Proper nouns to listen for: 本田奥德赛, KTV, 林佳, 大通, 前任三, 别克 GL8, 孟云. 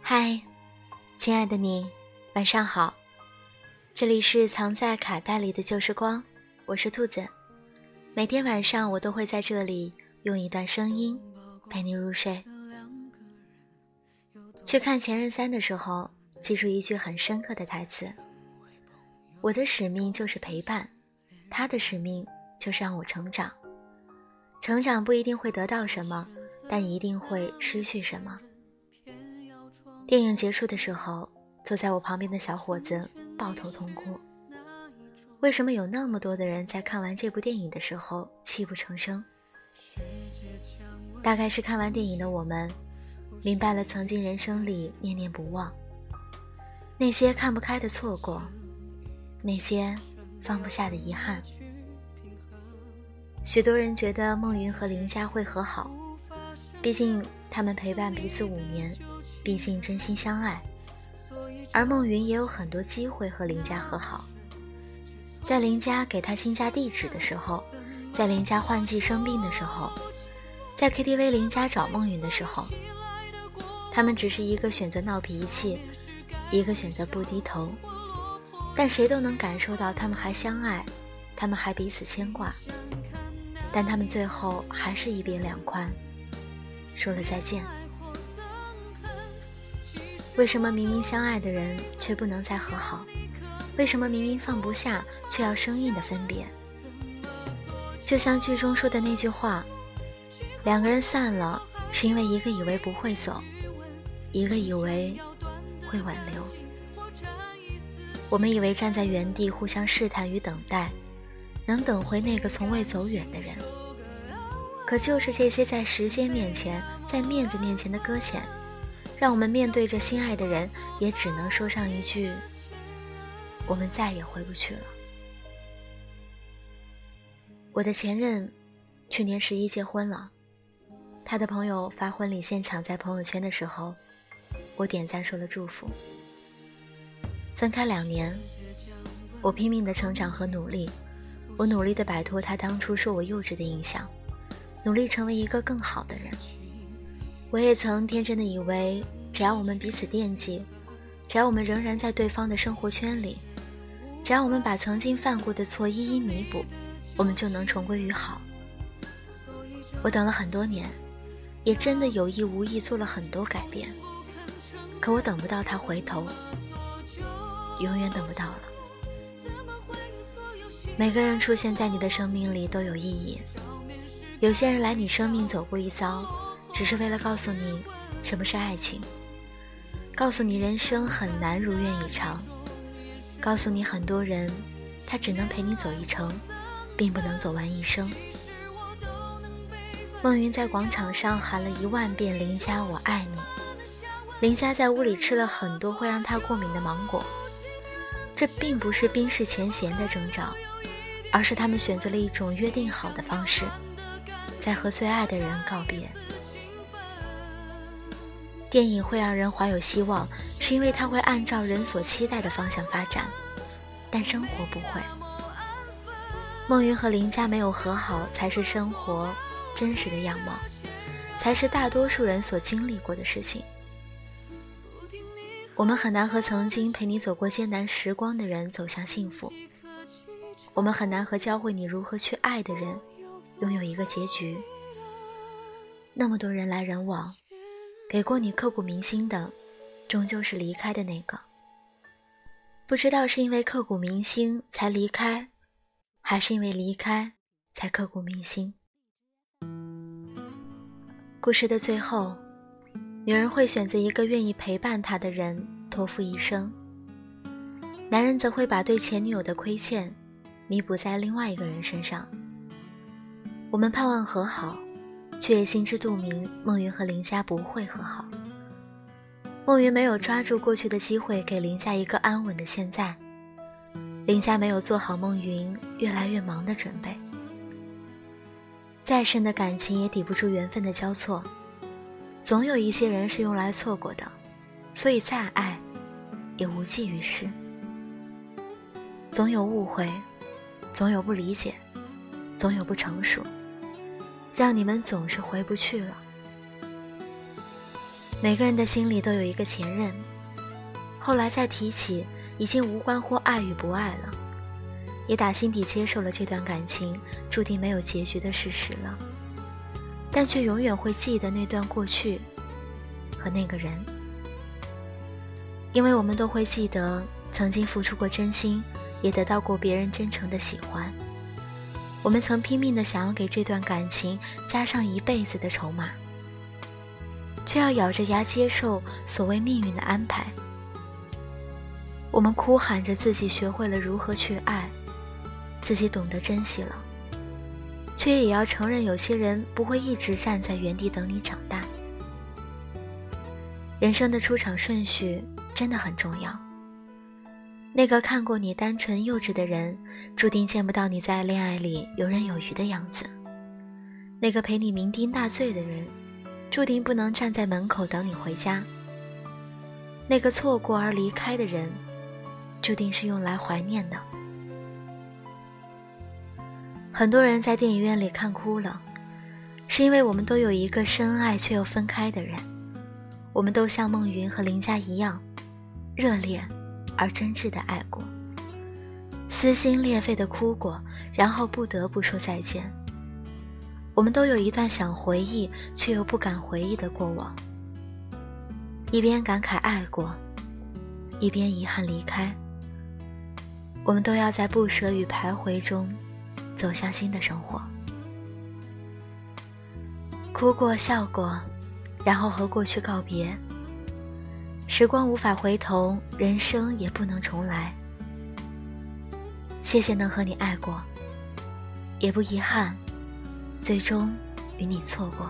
嗨，亲爱的你，晚上好。这里是藏在卡带里的旧时光，我是兔子。每天晚上我都会在这里用一段声音陪你入睡。去看《前任三》的时候，记住一句很深刻的台词：我的使命就是陪伴，他的使命就是让我成长。成长不一定会得到什么，但一定会失去什么。电影结束的时候，坐在我旁边的小伙子抱头痛哭。为什么有那么多的人在看完这部电影的时候泣不成声？大概是看完电影的我们，明白了曾经人生里念念不忘，那些看不开的错过，那些放不下的遗憾。许多人觉得孟云和林佳会和好，毕竟他们陪伴彼此5年，毕竟真心相爱，而孟云也有很多机会和林佳和好。在林佳给他新家地址的时候，在林佳换季生病的时候，在 KTV 林佳找孟云的时候，他们只是一个选择闹脾气，一个选择不低头，但谁都能感受到他们还相爱，他们还彼此牵挂，但他们最后还是一别两宽，说了再见。为什么明明相爱的人却不能再和好？为什么明明放不下却要生硬的分别？就像剧中说的那句话，两个人散了，是因为一个以为不会走，一个以为会挽留。我们以为站在原地互相试探与等待，能等回那个从未走远的人。可就是这些在时间面前，在面子面前的搁浅，让我们面对着心爱的人，也只能说上一句：我们再也回不去了。我的前任去年11结婚了，他的朋友发婚礼现场在朋友圈的时候，我点赞说了祝福。分开2年，我拼命的成长和努力，我努力的摆脱他当初说我幼稚的印象，努力成为一个更好的人。我也曾天真的以为，只要我们彼此惦记，只要我们仍然在对方的生活圈里，只要我们把曾经犯过的错一一弥补，我们就能重归于好。我等了很多年，也真的有意无意做了很多改变，可我等不到他回头，永远等不到了。每个人出现在你的生命里都有意义，有些人来你生命走过一遭，只是为了告诉你什么是爱情，告诉你人生很难如愿以偿，告诉你很多人他只能陪你走一程，并不能走完一生。孟云在广场上喊了10000遍林佳我爱你，林佳在屋里吃了很多会让他过敏的芒果。这并不是冰释前嫌的征兆，而是他们选择了一种约定好的方式，在和最爱的人告别。电影会让人怀有希望，是因为它会按照人所期待的方向发展，但生活不会。孟云和林佳没有和好，才是生活真实的样貌，才是大多数人所经历过的事情。我们很难和曾经陪你走过艰难时光的人走向幸福，我们很难和教会你如何去爱的人拥有一个结局。那么多人来人往，给过你刻骨铭心的，终究是离开的那个。不知道是因为刻骨铭心才离开，还是因为离开才刻骨铭心。故事的最后，女人会选择一个愿意陪伴她的人托付一生，男人则会把对前女友的亏欠弥补在另外一个人身上。我们盼望和好，却也心知肚明，孟云和林佳不会和好。孟云没有抓住过去的机会，给林佳一个安稳的现在。林佳没有做好孟云越来越忙的准备。再深的感情也抵不住缘分的交错，总有一些人是用来错过的，所以再爱也无济于事。总有误会，总有不理解，总有不成熟，让你们总是回不去了。每个人的心里都有一个前任，后来再提起，已经无关乎爱与不爱了，也打心底接受了这段感情注定没有结局的事实了，但却永远会记得那段过去和那个人，因为我们都会记得曾经付出过真心，也得到过别人真诚的喜欢。我们曾拼命地想要给这段感情加上一辈子的筹码，却要咬着牙接受所谓命运的安排。我们哭喊着自己学会了如何去爱，自己懂得珍惜了，却也要承认有些人不会一直站在原地等你长大。人生的出场顺序真的很重要，那个看过你单纯幼稚的人，注定见不到你在恋爱里游刃有余的样子；那个陪你酩酊大醉的人，注定不能站在门口等你回家；那个错过而离开的人，注定是用来怀念的。很多人在电影院里看哭了，是因为我们都有一个深爱却又分开的人，我们都像孟云和林佳一样，热烈而真挚的爱过，撕心裂肺的哭过，然后不得不说再见。我们都有一段想回忆却又不敢回忆的过往，一边感慨爱过，一边遗憾离开。我们都要在不舍与徘徊中走向新的生活，哭过笑过，然后和过去告别。时光无法回头，人生也不能重来。谢谢能和你爱过，也不遗憾，最终与你错过。